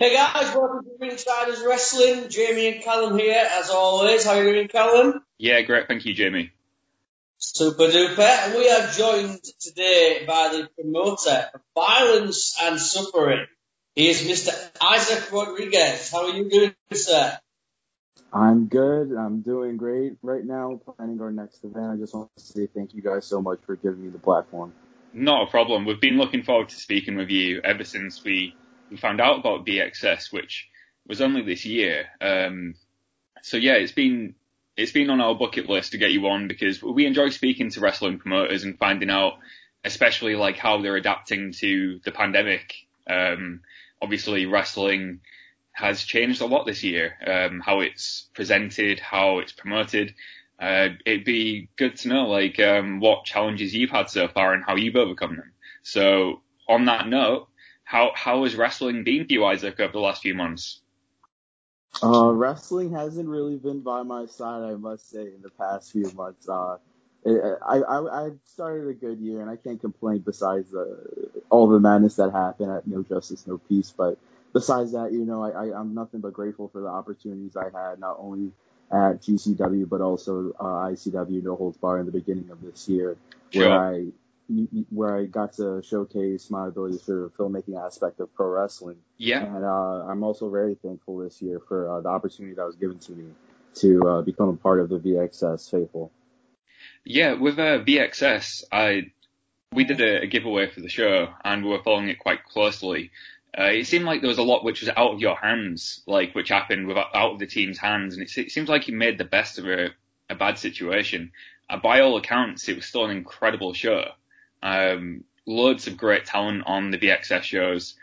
Hey guys, welcome to Insiders Wrestling. Jamie and Callum here, as always. How are you doing, Callum? Yeah, great. Thank you, Jamie. Super duper. We are joined today by the promoter of Violence and Suffering. He is Mr. Isaac Rodriguez. How are you doing, sir? I'm good. I'm doing great right now, planning our next event. I just want to say thank you guys so much for giving me the platform. Not a problem. We've been looking forward to speaking with you ever since we found out about BXS, which was only this year. So yeah, it's been on our bucket list to get you on because we enjoy speaking to wrestling promoters and finding out, especially like how they're adapting to the pandemic. Obviously, wrestling has changed a lot this year, how it's presented, how it's promoted. It'd be good to know, like, what challenges you've had so far and how you've overcome them. So, on that note, how has wrestling been for you, Isaac, over the last few months? Wrestling hasn't really been by my side, I must say, in the past few months. I started a good year, and I can't complain besides all the madness that happened at No Justice, No Peace. But besides that, you know, I'm nothing but grateful for the opportunities I had, not only at GCW, but also ICW, No Holds Barred, in the beginning of this year, sure, where I got to showcase my abilities for the filmmaking aspect of pro wrestling. Yeah. And I'm also very thankful this year for the opportunity that was given to me to become a part of the VXS faithful. Yeah, with VXS, we did a giveaway for the show, and we were following it quite closely. It seemed like there was a lot which was out of your hands, like which happened out of the team's hands, and it seems like you made the best of a bad situation. By all accounts, it was still an incredible show. Loads of great talent on the VXS shows.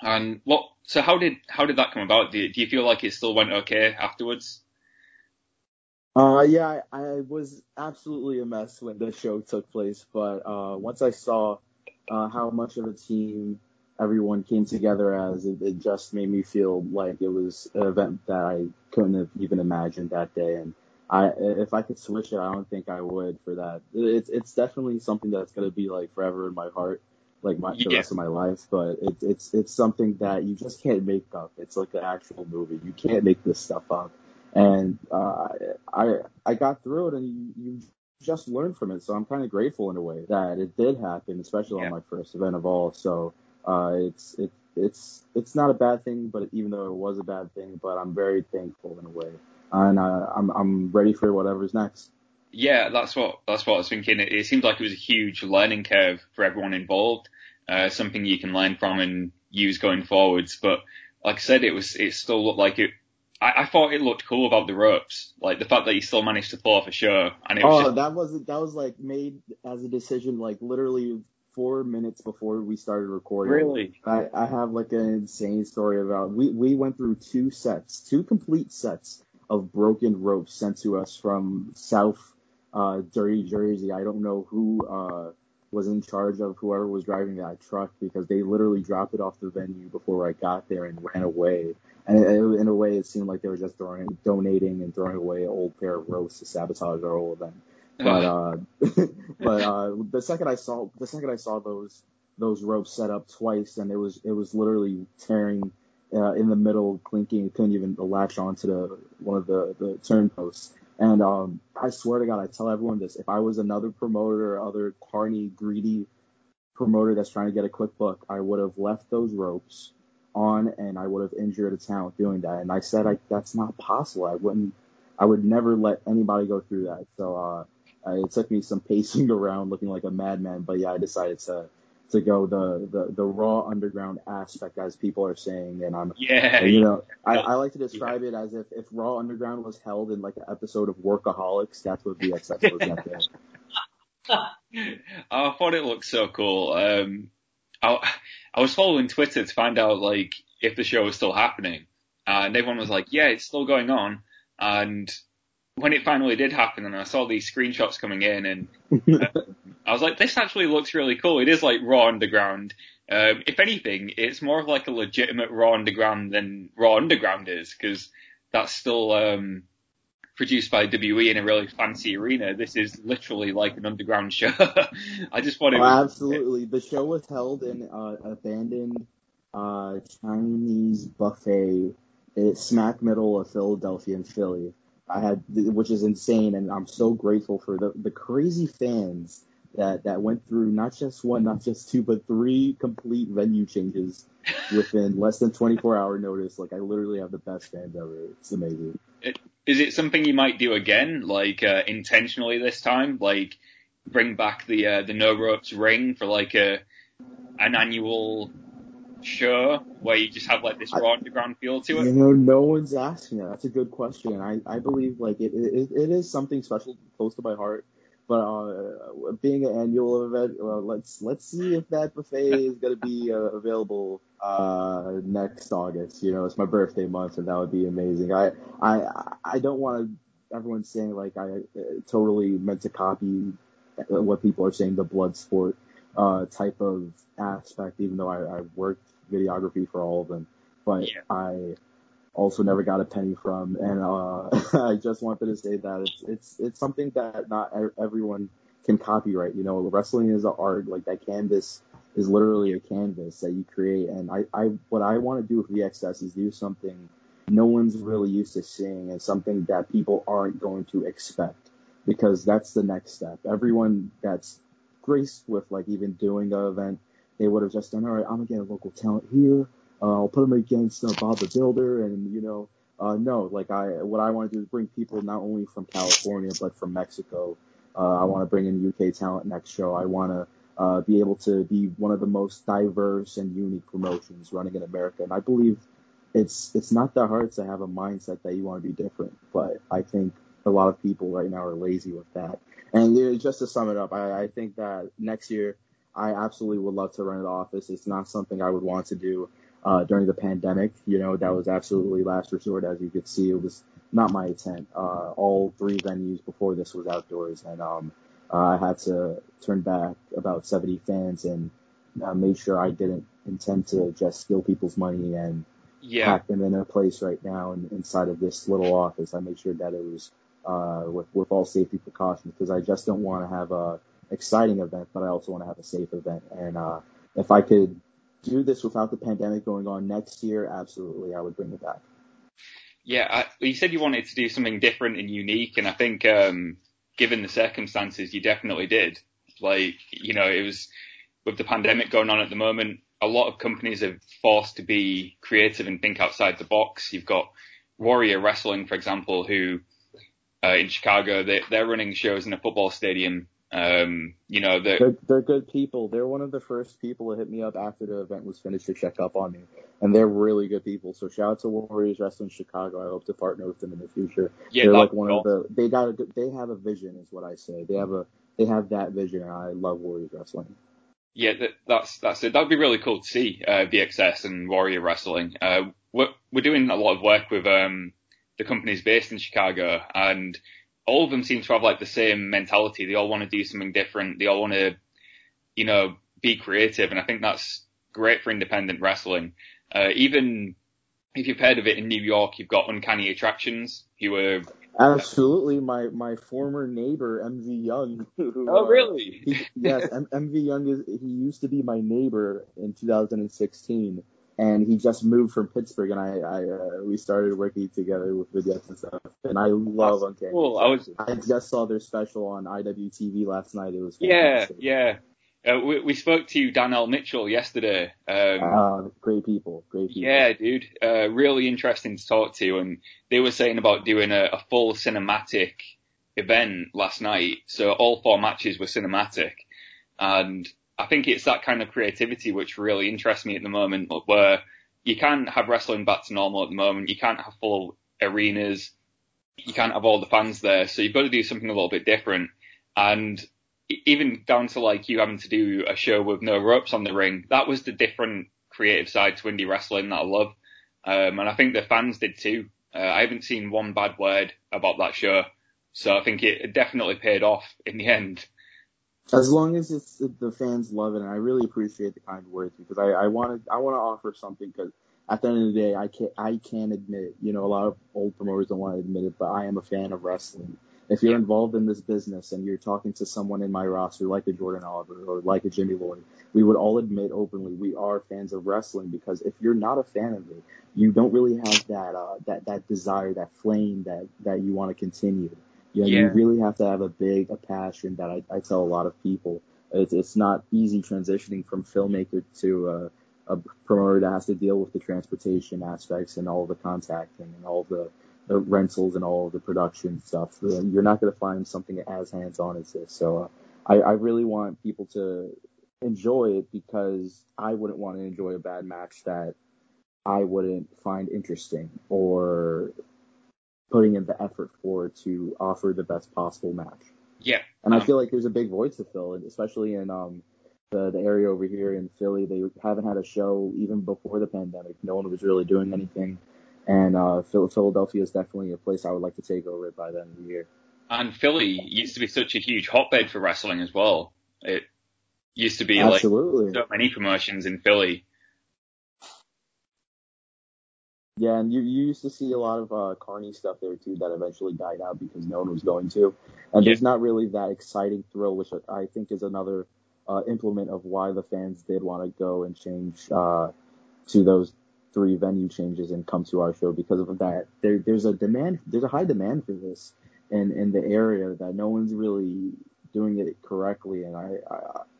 And so how did that come about? Do you feel like it still went okay afterwards? Yeah, I was absolutely a mess when the show took place, but once I saw how much of a team everyone came together as, it just made me feel like it was an event that I couldn't have even imagined that day. And if I could switch it, I don't think I would for that. It's definitely something that's going to be like forever in my heart, like the rest of my life. But it's something that you just can't make up. It's like an actual movie. You can't make this stuff up. And I got through it, and you just learn from it. So I'm kind of grateful in a way that it did happen, especially on my first event of all. So it's not a bad thing, but even though it was a bad thing, but I'm very thankful in a way, and I'm ready for whatever's next. Yeah, that's what I was thinking. It seems like it was a huge learning curve for everyone involved. Something you can learn from and use going forwards. But like I said, it still looked like it. I thought it looked cool about the ropes, like the fact that you still managed to pull off a show. And it was that was like made as a decision, like literally 4 minutes before we started recording. Really? I have like an insane story about we went through two complete sets of broken ropes sent to us from South Dirty Jersey. I don't know who was in charge of whoever was driving that truck, because they literally dropped it off the venue before I got there and ran away. And in a way, it seemed like they were just donating and throwing away an old pair of ropes to sabotage our whole event. But the second I saw those ropes set up twice, and it was literally tearing in the middle, clinking. It couldn't even latch onto one of the turn posts. And I swear to God, I tell everyone this: if I was another promoter, other carny, greedy promoter that's trying to get a quick buck, I would have left those ropes on, and I would have injured a talent doing that. And I said, that's not possible. I would never let anybody go through that. So it took me some pacing around, looking like a madman. But yeah, I decided to go the Raw Underground aspect, as people are saying, and I like to describe it as if Raw Underground was held in like an episode of Workaholics, that's what BXS was at there. I thought it looked so cool. I was following Twitter to find out like if the show was still happening, and everyone was like, "Yeah, it's still going on." And when it finally did happen, and I saw these screenshots coming in, and I was like, this actually looks really cool. It is like Raw Underground. If anything, it's more of like a legitimate Raw Underground than Raw Underground is, because that's still produced by WWE in a really fancy arena. This is literally like an underground show. I just thought it was... Absolutely. The show was held in an abandoned Chinese buffet smack middle of Philadelphia and Philly. Which is insane, and I'm so grateful for the crazy fans that went through not just one, not just two, but three complete venue changes within less than 24-hour notice. Like, I literally have the best fans ever. It's amazing. Is it something you might do again, like intentionally this time, like bring back the No Ropes ring for like an annual show where you just have like this Raw Underground feel to it? You know, no one's asking that. That's a good question. I believe like it is something special, close to my heart. But being an annual event, let's see if that buffet is going to be available next August. You know, it's my birthday month, and that would be amazing. I don't want everyone saying like I totally meant to copy what people are saying, the blood sport type of aspect. Even though I worked videography for all of them, but yeah. I also never got a penny from, and I just wanted to say that it's something that not everyone can copyright. You know, wrestling is an art. Like, that canvas is literally a canvas that you create, and what I want to do with VXS is do something no one's really used to seeing, and something that people aren't going to expect, because that's the next step. Everyone that's graced with like even doing the event, they would have just done, all right, I'm gonna get a local talent here. I'll put him against Bob the Builder, and, you know, what I want to do is bring people not only from California, but from Mexico. I want to bring in UK talent next show. I want to be able to be one of the most diverse and unique promotions running in America. And I believe it's not that hard to have a mindset that you want to be different, but I think a lot of people right now are lazy with that. And just to sum it up, I think that next year I absolutely would love to run an office. It's not something I would want to do during the pandemic. You know, that was absolutely last resort. As you could see, it was not my intent. All three venues before this was outdoors, and I had to turn back about 70 fans and made sure I didn't intend to just steal people's money and pack them in a place right now. And inside of this little office, I made sure that it was with all safety precautions, because I just don't want to have a exciting event, but I also want to have a safe event. And if I could do this without the pandemic going on next year, absolutely, I would bring it back. Yeah, you said you wanted to do something different and unique, and I think given the circumstances, you definitely did. Like, you know, it was with the pandemic going on at the moment, a lot of companies are forced to be creative and think outside the box. You've got Warrior Wrestling, for example, who in Chicago, they're running shows in a football stadium. You know, they're good people. They're one of the first people to hit me up after the event was finished to check up on me, and they're really good people. So shout out to Warriors Wrestling Chicago. I hope to partner with them in the future. Yeah, they're like one of the. They have a vision, is what I say. They have that vision, and I love Warriors Wrestling. Yeah, that's it. That'd be really cool to see BXS and Warrior Wrestling. We're doing a lot of work with the companies based in Chicago, and all of them seem to have like the same mentality. They all want to do something different. They all want to, you know, be creative. And I think that's great for independent wrestling. Even if you've heard of it in New York, you've got Uncanny Attractions. Absolutely. My former neighbor, MV Young. Oh, really? Yes. MV Young, he used to be my neighbor in 2016. And he just moved from Pittsburgh, and we started working together with videos and stuff. And I love Uncanny. Cool. I just saw their special on IWTV last night. It was fantastic. Yeah. We spoke to Donnell Mitchell yesterday. Great people. Yeah, dude. Really interesting to talk to. And they were saying about doing a full cinematic event last night. So all four matches were cinematic, and I think it's that kind of creativity which really interests me at the moment, where you can't have wrestling back to normal at the moment. You can't have full arenas. You can't have all the fans there. So you've got to do something a little bit different. And even down to like you having to do a show with no ropes on the ring, that was the different creative side to indie wrestling that I love. And I think the fans did too. I haven't seen one bad word about that show. So I think it definitely paid off in the end. As long as the fans love it, and I really appreciate the kind words, because I want to offer something, because at the end of the day, I can't admit it. You know, a lot of old promoters don't want to admit it, but I am a fan of wrestling. If you're involved in this business and you're talking to someone in my roster like a Jordan Oliver or like a Jimmy Lloyd, we would all admit openly we are fans of wrestling, because if you're not a fan of it, you don't really have that desire, that flame that you want to continue. You really have to have a passion that I tell a lot of people. It's not easy transitioning from filmmaker to a promoter that has to deal with the transportation aspects and all the contacting and all the rentals and all the production stuff. You're not going to find something as hands-on as this. So I really want people to enjoy it, because I wouldn't want to enjoy a bad match that I wouldn't find interesting or putting in the effort for to offer the best possible match. Yeah. And I feel like there's a big void to fill, and especially in the area over here in Philly. They haven't had a show even before the pandemic. No one was really doing anything. And Philadelphia is definitely a place I would like to take over by the end of the year. And Philly used to be such a huge hotbed for wrestling as well. It used to be like so many promotions in Philly. Yeah, and you used to see a lot of carny stuff there, too, that eventually died out because no one was going to. And there's not really that exciting thrill, which I think is another implement of why the fans did want to go and change to those 3 venue changes and come to our show, because of that. There's a demand. There's a high demand for this in the area that no one's really doing it correctly, and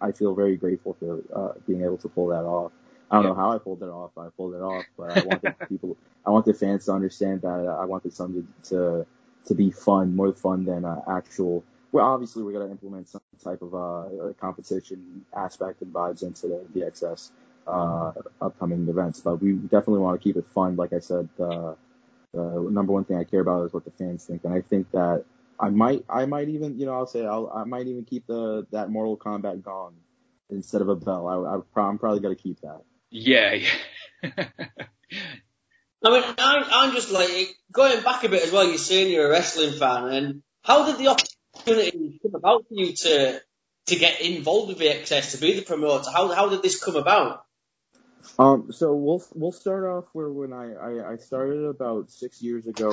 I feel very grateful for being able to pull that off. I don't know how I pulled it off. I pulled it off, but I wanted I want the fans to understand that I wanted something to be fun, more fun than actual. Well, obviously, we're going to implement some type of competition aspect and vibes into the VXS upcoming events, but we definitely want to keep it fun. Like I said, the number one thing I care about is what the fans think, and I think that I might even keep that Mortal Kombat gong instead of a bell. I'm probably going to keep that. Yeah. I mean, I'm just like, going back a bit as well, you're saying you're a wrestling fan, and how did the opportunity come about for you to get involved with VXS, to be the promoter? How did this come about? So we'll start off when I started about 6 years ago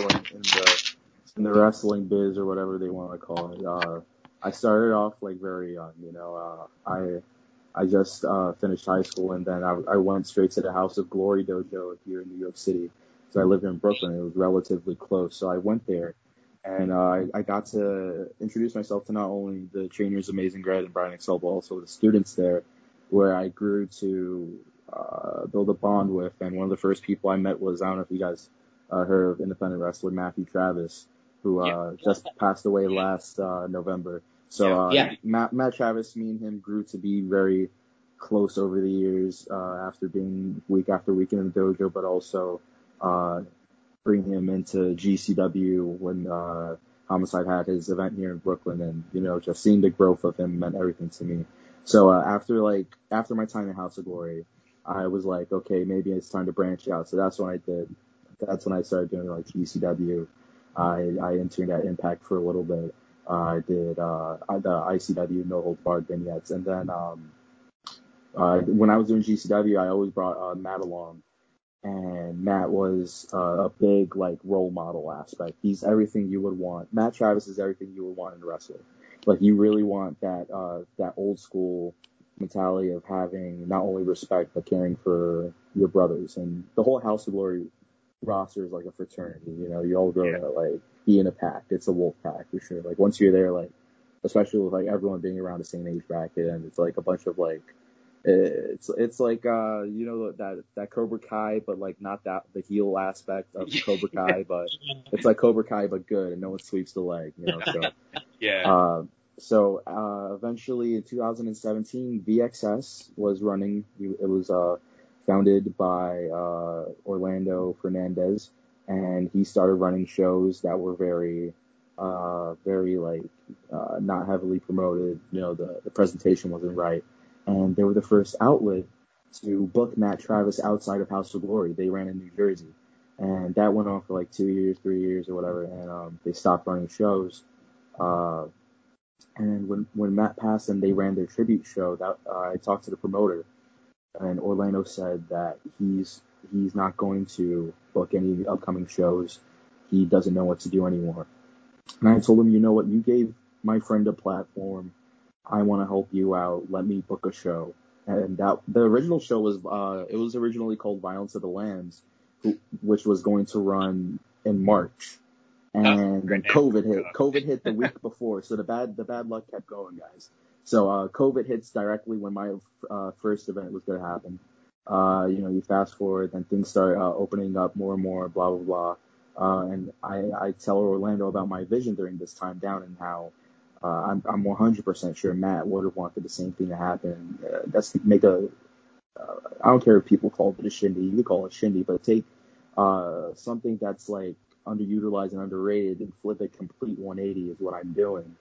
in the wrestling biz, or whatever they want to call it. I started off like very young, I just finished high school, and then I went straight to the House of Glory dojo here in New York City. So I lived in Brooklyn. It was relatively close. So I went there, and I got to introduce myself to not only the trainers, Amazing Greg and Brian Excel, but also the students there, where I grew to build a bond with. And one of the first people I met was, I don't know if you guys heard of independent wrestler Matthew Travis, who just passed away last November. So Matt Travis, me and him grew to be very close over the years, after being week after week in the dojo, but also bring him into GCW when Homicide had his event here in Brooklyn, and just seeing the growth of him meant everything to me. So after my time in House of Glory, I was like, okay, maybe it's time to branch out. So that's when I did. That's when I started doing like GCW. I interned at Impact for a little bit. I did the ICW No Holds Barred vignettes, and then when I was doing GCW, I always brought Matt along, and Matt was a big like role model aspect. He's everything you would want. Matt Travis is everything you would want in a wrestler. Like, you really want that old school mentality of having not only respect but caring for your brothers, and the whole House of Glory roster is like a fraternity. You all go out like, be in a pack. It's a wolf pack for sure. Like, once you're there, like, especially with like everyone being around the same age bracket, and it's like a bunch of like, it's like that Cobra Kai, but like not that the heel aspect of Cobra Kai, but it's like Cobra Kai but good, and no one sweeps the leg. So eventually in 2017, VXS was running. It was founded by Orlando Fernandez. And he started running shows that were very, very like not heavily promoted. The presentation wasn't right, and they were the first outlet to book Matt Travis outside of House of Glory. They ran in New Jersey, and that went on for like 2 years, 3 years, or whatever. And they stopped running shows. And when Matt passed, and they ran their tribute show, that I talked to the promoter, and Orlando said that he's not going to book any upcoming shows. He doesn't know what to do anymore. And I told him, you know what, you gave my friend a platform. I want to help you out. Let me book a show. And the original show was, it was originally called Violence of the Lambs, which was going to run in March. And COVID hit the week before. So the bad luck kept going, guys. So, COVID hits directly when my, first event was going to happen. You know, you fast forward and things start opening up more and more, blah, blah, blah. And I tell Orlando about my vision during this time down and how, I'm 100% sure Matt would have wanted the same thing to happen. That's make a, I don't care if people call it a shindy, you can call it shindy, but take, something that's like underutilized and underrated and flip a complete 180 is what I'm doing.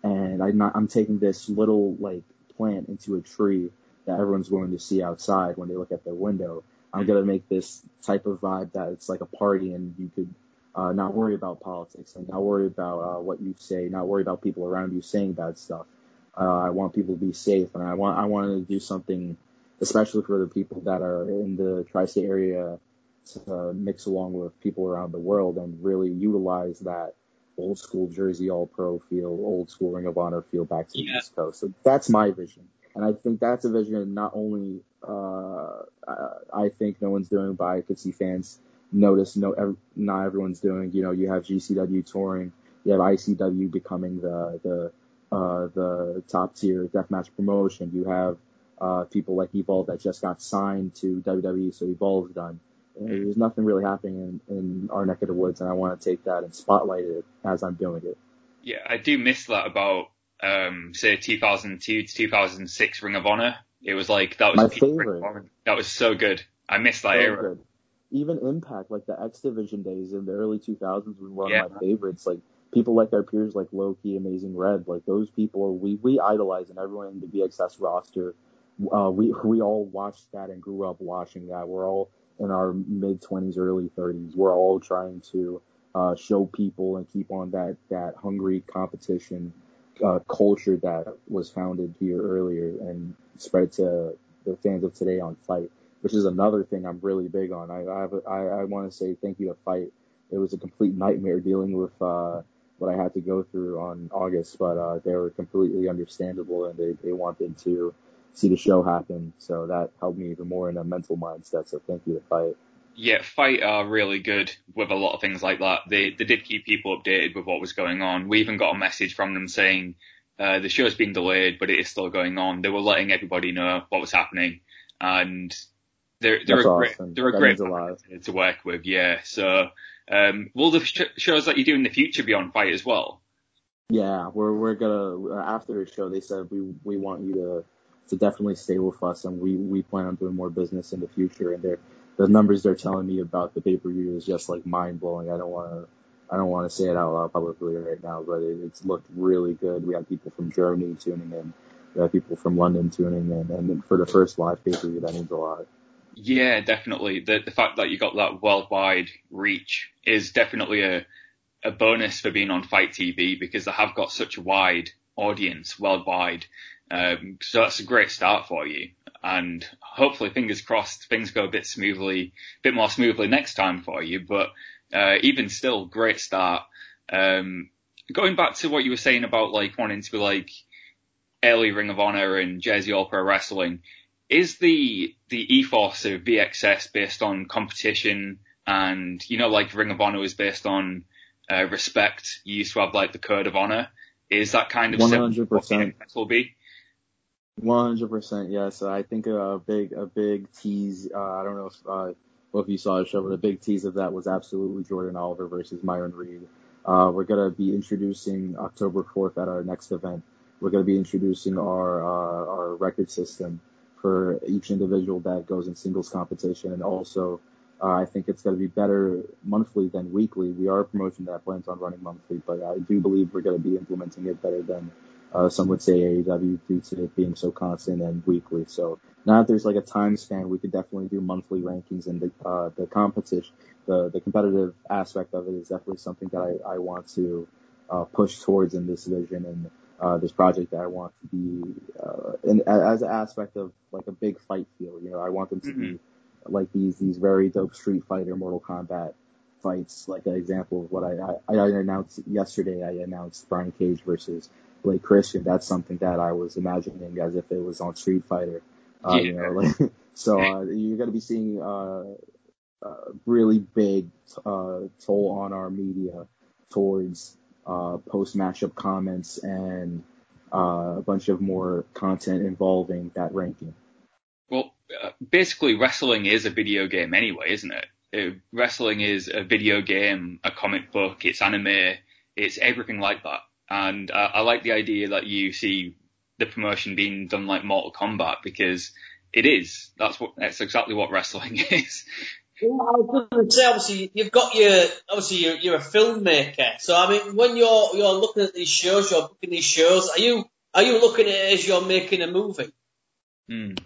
And I'm taking this little like plant into a tree that everyone's going to see outside when they look at their window. I'm going to make this type of vibe that it's like a party and you could not worry about politics and not worry about what you say, not worry about people around you saying bad stuff. I want people to be safe, and I wanted to do something, especially for the people that are in the tri-state area, to mix along with people around the world and really utilize that old school Jersey All Pro feel, old school Ring of Honor feel back to the East Coast. So that's my vision. And I think that's a vision not only I think no one's doing, but I could see fans notice not everyone's doing. You know, you have GCW touring, you have ICW becoming the top tier deathmatch promotion. You have people like Evolve that just got signed to WWE, so Evolve's done. And there's nothing really happening in our neck of the woods, and I want to take that and spotlight it as I'm doing it. Yeah, I do miss that about. Say 2002 to 2006 Ring of Honor. It was like that was my favorite. That was so good. I missed that era. Good. Even Impact, like the X Division days in the early 2000s, was one of my favorites. Like people like our peers, like Loki, Amazing Red, like those people we idolize, and everyone in the VXS roster, we all watched that and grew up watching that. We're all in our mid 20s, early 30s. We're all trying to show people and keep on that hungry competition. Culture that was founded here earlier and spread to the fans of today on Fight, which is another thing I'm really big on. I want to say thank you to Fight. It was a complete nightmare dealing with what I had to go through on August, but they were completely understandable and they wanted to see the show happen. So that helped me even more in a mental mindset. So thank you to Fight. Yeah, Fight are really good with a lot of things like that. They did keep people updated with what was going on. We even got a message from them saying the show's been delayed, but it is still going on. They were letting everybody know what was happening, and they're awesome. They're a great company to work with. Yeah, so will the shows that you do in the future be on Fight as well? Yeah, we're gonna after the show. They said we want you to definitely stay with us, and we plan on doing more business in the future. And the numbers they're telling me about the pay-per-view is just like mind-blowing. I don't want to say it out loud publicly right now, but it's looked really good. We have people from Germany tuning in. We have people from London tuning in. And for the first live pay-per-view, that means a lot. Yeah, definitely. The fact that you got that worldwide reach is definitely a bonus for being on Fight TV because they have got such a wide audience worldwide. So that's a great start for you. And hopefully, fingers crossed, things go a bit more smoothly next time for you. But even still, great start. Going back to what you were saying about like wanting to be like early Ring of Honor and Jersey All Pro Wrestling, is the ethos of VXS based on competition? And you know, like Ring of Honor is based on respect. You used to have like the Code of Honor. Is that kind of 100% will be? 100%, yes. I think a big tease. I don't know if you saw the show, but a big tease of that was absolutely Jordan Oliver versus Myron Reed. We're gonna be introducing October 4th at our next event. We're gonna be introducing our record system for each individual that goes in singles competition, and also I think it's gonna be better monthly than weekly. We are a promotion that plans on running monthly, but I do believe we're gonna be implementing it better than. Some would say AEW due to it being so constant and weekly. So now that there's like a time span, we could definitely do monthly rankings, and the competition, the competitive aspect of it is definitely something that I want to push towards in this vision and this project that I want to be in as an aspect of like a big fight feel. You know, I want them to be like these very dope Street Fighter, Mortal Kombat fights. Like an example of what I announced yesterday, I announced Brian Cage versus Blake Christian. That's something that I was imagining as if it was on Street Fighter. You know, like, so you're going to be seeing really big toll on our media towards post-matchup comments and a bunch of more content involving that ranking. Well, basically wrestling is a video game anyway, isn't it? Wrestling is a video game, a comic book, it's anime, it's everything like that. And I like the idea that you see the promotion being done like Mortal Kombat, because it is. That's exactly what wrestling is. Well, I was going to say, obviously, you're a filmmaker. So, I mean, when you're looking at these shows, you're booking these shows, are you looking at it as you're making a movie? Mm.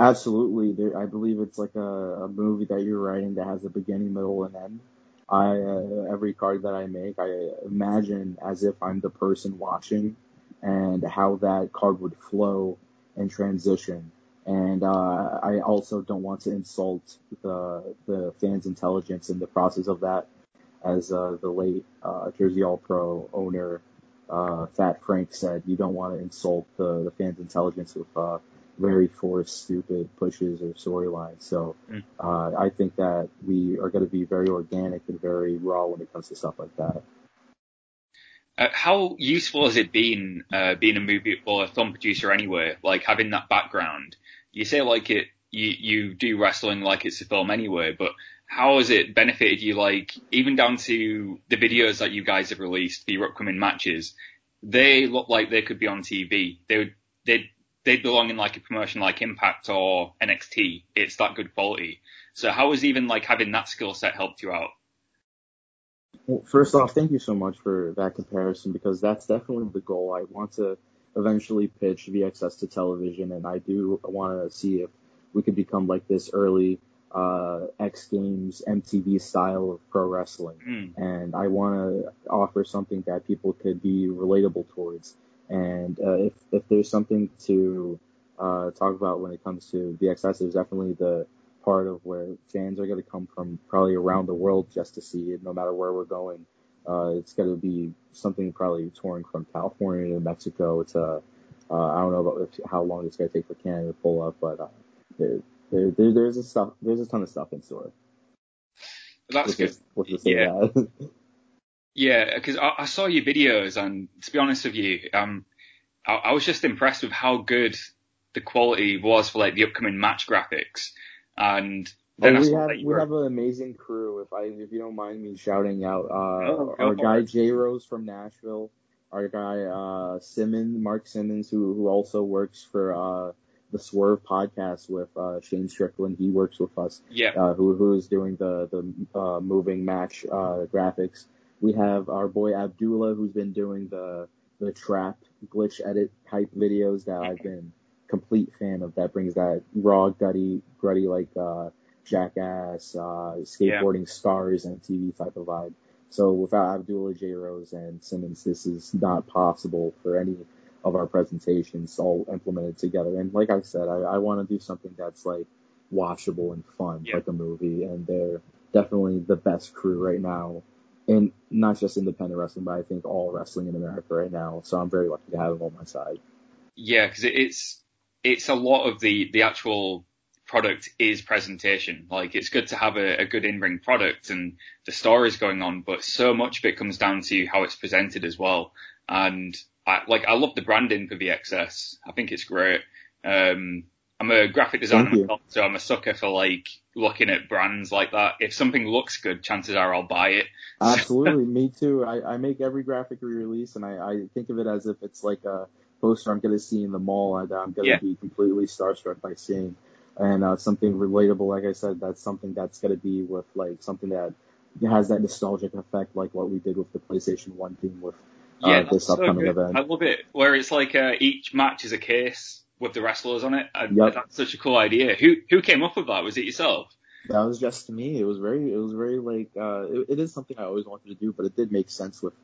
Absolutely. I believe it's like a movie that you're writing that has a beginning, middle, and end. Every card that I make, I imagine as if I'm the person watching and how that card would flow and transition. And I also don't want to insult the fans' intelligence in the process of that, as the late Jersey All-Pro owner, Fat Frank, said. You don't want to insult the fans' intelligence with very forced, stupid pushes or storylines. So I think that we are going to be very organic and very raw when it comes to stuff like that. How useful has it been being a movie or a film producer anyway? Like having that background, you say like it, you do wrestling like it's a film anyway, but how has it benefited you? Like even down to the videos that you guys have released for your upcoming matches, they look like they could be on TV. They'd belong in like a promotion like Impact or NXT. It's that good quality. So how has even like having that skill set helped you out? Well, first off, thank you so much for that comparison, because that's definitely the goal. I want to eventually pitch VXS to television, and I do want to see if we could become like this early X Games MTV style of pro wrestling. And I want to offer something that people could be relatable towards. And if there's something to talk about when it comes to VXS, there's definitely the part of where fans are going to come from probably around the world just to see it, no matter where we're going. It's going to be something probably touring from California to Mexico. It's I don't know about how long it's going to take for Canada to pull up, but there's a ton of stuff in store. That's good. That. Yeah, because I saw your videos, and to be honest with you, I was just impressed with how good the quality was for like the upcoming match graphics. And then we have an amazing crew. If you don't mind me shouting out, our guy J Rose from Nashville, our guy Mark Simmons, who also works for the Swerve podcast with Shane Strickland. He works with us. Yeah. Who is doing the moving match graphics. We have our boy Abdullah, who's been doing the trap glitch edit type videos that I've been complete fan of, that brings that raw, gruddy, like jackass, skateboarding stars and TV type of vibe. So without Abdullah, J. Rose, and Simmons, this is not possible for any of our presentations all implemented together. And like I said, I want to do something that's like watchable and fun, like a movie. And they're definitely the best crew right now, and not just independent wrestling, but I think all wrestling in America right now. So I'm very lucky to have them on my side. Yeah, because it's a lot of the actual product is presentation. Like, it's good to have a good in-ring product and the stories going on, but so much of it comes down to how it's presented as well. And I love the branding for VXS. I think it's great. I'm a graphic designer myself, so I'm a sucker for like looking at brands like that. If something looks good, chances are I'll buy it. Absolutely. Me too. I make every graphic we release, and I think of it as if it's like a poster I'm going to see in the mall that I'm going to be completely starstruck by seeing. And something relatable, like I said, that's something that's going to be with like something that has that nostalgic effect, like what we did with the PlayStation 1 theme with this upcoming event. I love it, where it's like each match is a case with the wrestlers on it. That's such a cool idea. Who came up with that? Was it yourself? That was just me. It was very like it is something I always wanted to do, but it did make sense with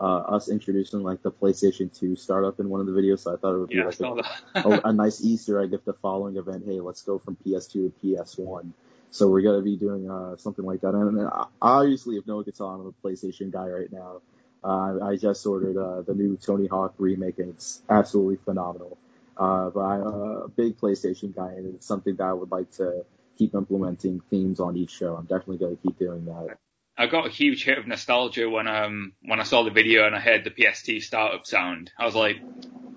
us introducing like the PlayStation 2 startup in one of the videos, so I thought it would be like a nice Easter egg if the following event, hey, let's go from PS2 to PS1. So we're going to be doing something like that. And obviously, if no one gets on, I'm a PlayStation guy right now. I just ordered the new Tony Hawk remake, and it's absolutely phenomenal. But I'm a big PlayStation guy, and it's something that I would like to keep implementing themes on each show. I'm definitely going to keep doing that. I got a huge hit of nostalgia when I saw the video and I heard the PST startup sound. I was like...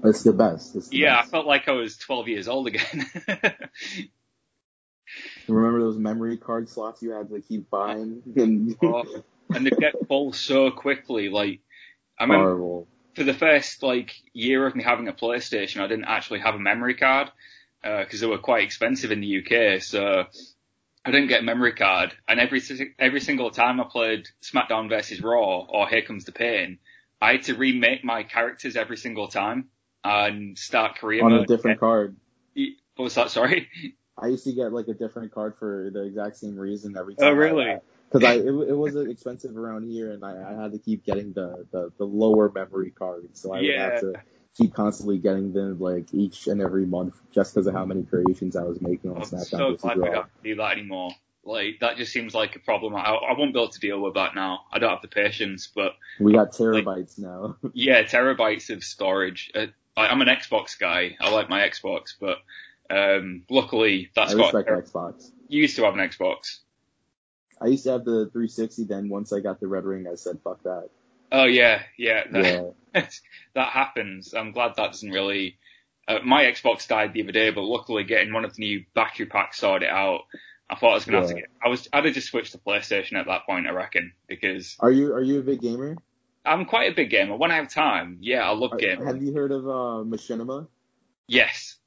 It's the best. It's the best. I felt like I was 12 years old again. Remember those memory card slots you had to keep buying? And they get full so quickly. Like, I remember for the first year of me having a PlayStation, I didn't actually have a memory card because they were quite expensive in the UK. So I didn't get a memory card. And every single time I played SmackDown versus Raw or Here Comes the Pain, I had to remake my characters every single time and start career mode. On a different card. What was that? Sorry? I used to get a different card for the exact same reason every time. Oh, really? Because it was expensive around here, and I had to keep getting the lower memory card. So I would have to keep constantly getting them each and every month just because of how many creations I was making on SmackDown. I'm so glad we don't have to do that anymore. That just seems like a problem. I won't be able to deal with that now. I don't have the patience, but... We got terabytes now. Yeah, terabytes of storage. I'm an Xbox guy. I like my Xbox, but... luckily that's got Xbox. You used to have an Xbox. I used to have the 360, then once I got the Red Ring I said fuck that. Oh yeah. That happens. I'm glad that doesn't really my Xbox died the other day, but luckily getting one of the new battery packs sorted out. I thought I was gonna have to I'd have just switched to PlayStation at that point, I reckon, because Are you a big gamer? I'm quite a big gamer. When I have time, I love gaming. Have you heard of Machinima? Yes.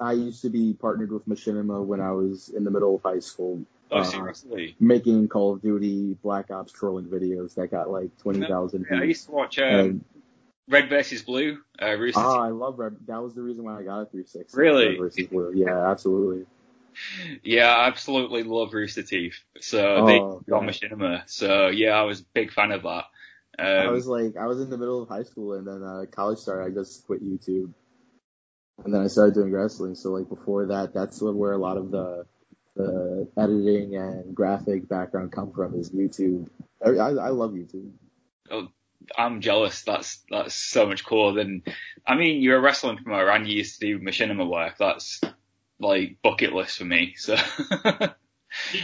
I used to be partnered with Machinima when I was in the middle of high school. Oh, seriously? Making Call of Duty, Black Ops trolling videos that got 20,000 views. I used to watch Red vs. Blue. Rooster Teeth. I love Red. That was the reason why I got a 360. Really? Red vs. Blue. Yeah, absolutely. Yeah, I absolutely love Rooster Teeth. So they got Machinima. So yeah, I was a big fan of that. I was in the middle of high school, and then college started. I just quit YouTube. And then I started doing wrestling. So before that, that's where a lot of the editing and graphic background come from is YouTube. I love YouTube. Oh, I'm jealous. That's so much cooler than. I mean, you're a wrestling promoter, and you used to do Machinima work. That's bucket list for me. So.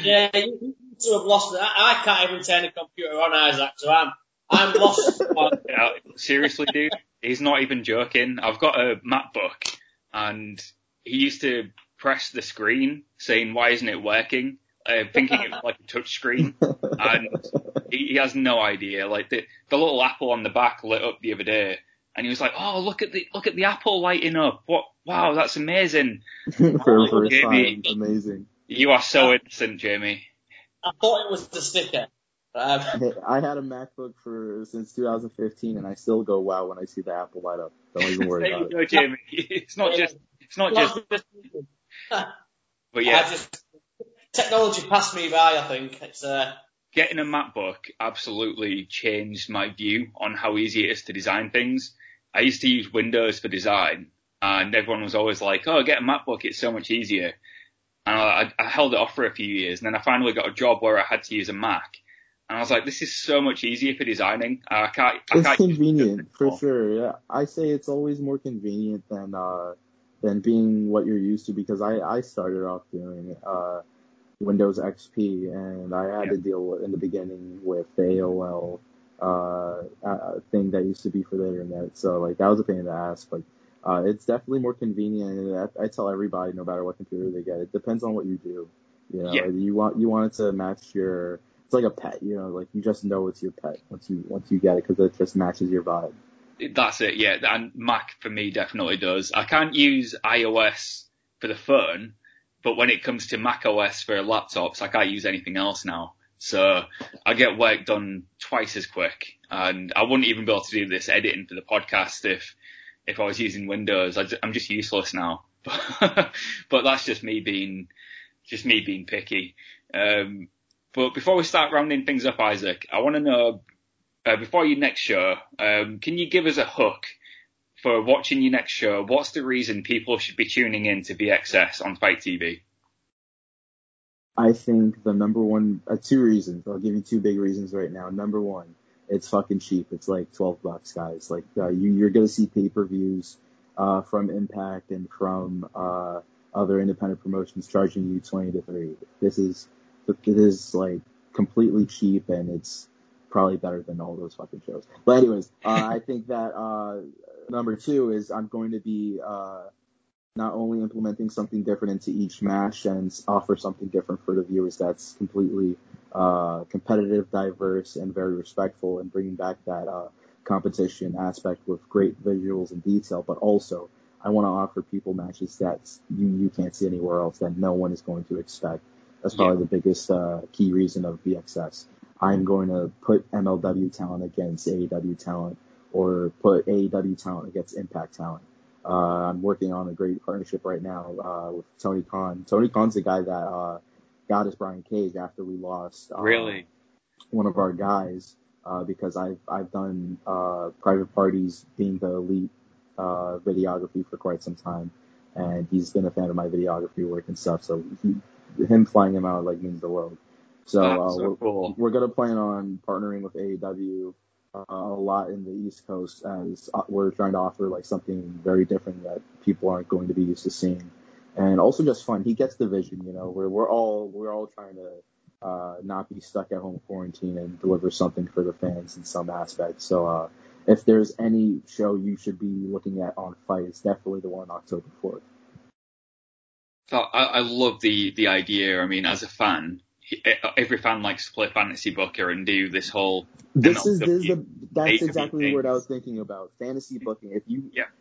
Yeah, you two have lost that. I can't even turn a computer on, Isaac. So I'm lost. Yeah, seriously, dude. He's not even joking. I've got a MacBook, and he used to press the screen saying, "Why isn't it working?" Thinking it was a touch screen, and he has no idea. The little apple on the back lit up the other day, and he was like, "Oh, look at the apple lighting up! What? Wow, that's amazing!" For a Jamie, time, amazing. You are so innocent, Jamie. I thought it was the sticker. I had a MacBook since 2015, and I still go wow when I see the Apple light up. Don't even worry about it. Jamie. It's not just. But yeah, technology passed me by. I think it's getting a MacBook absolutely changed my view on how easy it is to design things. I used to use Windows for design, and everyone was always like, "Oh, get a MacBook; it's so much easier." And I held it off for a few years, and then I finally got a job where I had to use a Mac. And I was like, this is so much easier for designing. It's convenient, for sure. Yeah. I say it's always more convenient than being what you're used to, because I started off doing Windows XP, and I had to deal in the beginning with the AOL thing that used to be for the internet. So that was a pain in the ass, but it's definitely more convenient. And I tell everybody, no matter what computer they get, it depends on what you do. You know, you want it to match your. It's like a pet, you know, you just know it's your pet once you get it, because it just matches your vibe. That's it, yeah. And Mac for me definitely does. I can't use iOS for the phone, but when it comes to Mac OS for laptops, I can't use anything else now. So I get work done twice as quick, and I wouldn't even be able to do this editing for the podcast if I was using Windows. I'm just useless now. But that's just me being picky. But before we start rounding things up, Isaac, I want to know, before your next show, can you give us a hook for watching your next show? What's the reason people should be tuning in to VXS on Fight TV? I think the number one, 2 reasons. I'll give you 2 big reasons right now. Number one, it's fucking cheap. It's like $12, guys. Like you're gonna see pay-per-views from Impact and from other independent promotions charging you $20 to $30. It is like completely cheap, and it's probably better than all those fucking shows. But anyways, I think that number two is I'm going to be not only implementing something different into each match and offer something different for the viewers that's completely competitive, diverse, and very respectful, and bringing back that competition aspect with great visuals and detail, but also I want to offer people matches that you can't see anywhere else, that no one is going to expect. That's probably the biggest key reason of VXS. I'm going to put MLW talent against AEW talent, or put AEW talent against Impact talent. I'm working on a great partnership right now with Tony Khan. Tony Khan's the guy that got us Brian Cage after we lost one of our guys, because I've done private parties being the elite videography for quite some time, and he's been a fan of my videography work and stuff. So him flying him out like means the world. So, cool. We're going to plan on partnering with AEW a lot in the East Coast, as we're trying to offer like something very different that people aren't going to be used to seeing, and also just fun. He gets the vision, you know. We're all trying to not be stuck at home quarantine and deliver something for the fans in some aspect. So if there's any show you should be looking at on Fight, it's definitely the one on October 4th. Oh, I love the idea. I mean, as a fan, every fan likes to play fantasy booker and do this whole. That's exactly what I was thinking about. Fantasy booking.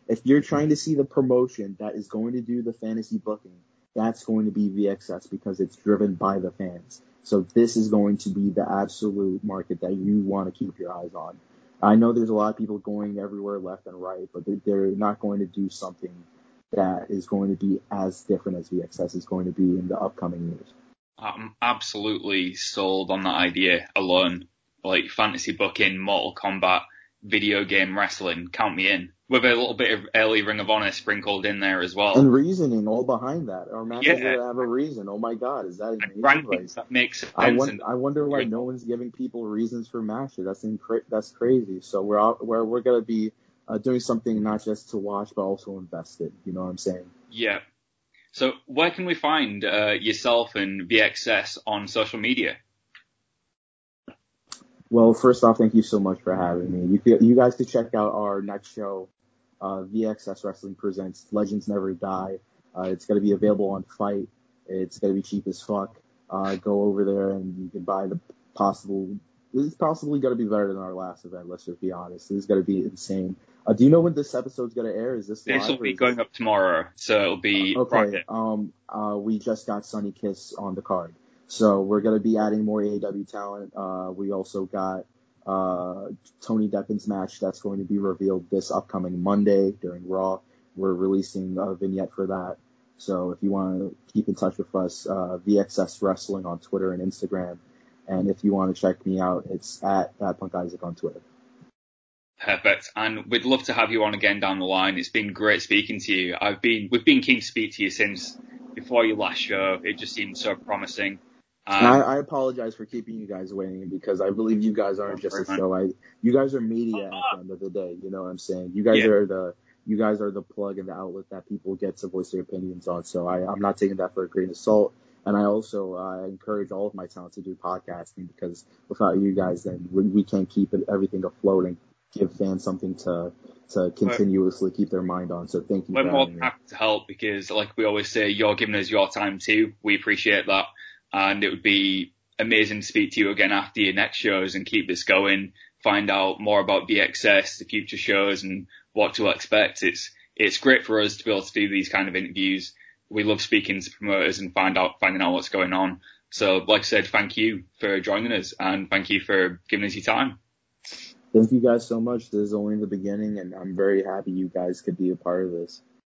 If you're trying to see the promotion that is going to do the fantasy booking, that's going to be VXS, because it's driven by the fans. So this is going to be the absolute market that you want to keep your eyes on. I know there's a lot of people going everywhere left and right, but they're not going to do something that is going to be as different as VXS is going to be in the upcoming years. I'm absolutely sold on that idea alone. Like fantasy booking, Mortal Kombat, video game wrestling, count me in. With a little bit of early Ring of Honor sprinkled in there as well. And reasoning all behind that. Our matches that have a reason. Oh my God, is that amazing? Rankings, that makes sense. I wonder why no one's giving people reasons for matches. That's crazy. So we're going to be doing something not just to watch, but also invest in. You know what I'm saying? Yeah. So where can we find yourself and VXS on social media? Well, first off, thank you so much for having me. You guys could check out our next show, VXS Wrestling Presents Legends Never Die. It's going to be available on Fight. It's going to be cheap as fuck. Go over there and you can buy this is possibly going to be better than our last event, let's just be honest. This is going to be insane. Do you know when this episode's going to air? Is this live? This will be going up tomorrow, so it'll be Friday. We just got Sunny Kiss on the card. So we're going to be adding more AEW talent. We also got Tony Deppin's match that's going to be revealed this upcoming Monday during Raw. We're releasing a vignette for that. So if you want to keep in touch with us, VXS Wrestling on Twitter and Instagram. And if you want to check me out, it's at Punk Isaac on Twitter. Perfect. And we'd love to have you on again down the line. It's been great speaking to you. We've been keen to speak to you since before your last show. It just seemed so promising. I apologize for keeping you guys waiting, because I believe you guys aren't just a show. You guys are media at the end of the day. You know what I'm saying? You guys are the plug and the outlet that people get to voice their opinions on. So I'm not taking that for a grain of salt. And I also encourage all of my talent to do podcasting, because without you guys, then we can't keep everything afloat and give fans something to continuously keep their mind on. So thank you. We're more happy to help, because, like we always say, you're giving us your time too. We appreciate that. And it would be amazing to speak to you again after your next shows and keep this going, find out more about BXS, the future shows, and what to expect. It's great for us to be able to do these kind of interviews. We love speaking to promoters and finding out what's going on. So, like I said, thank you for joining us, and thank you for giving us your time. Thank you guys so much. This is only the beginning, and I'm very happy you guys could be a part of this.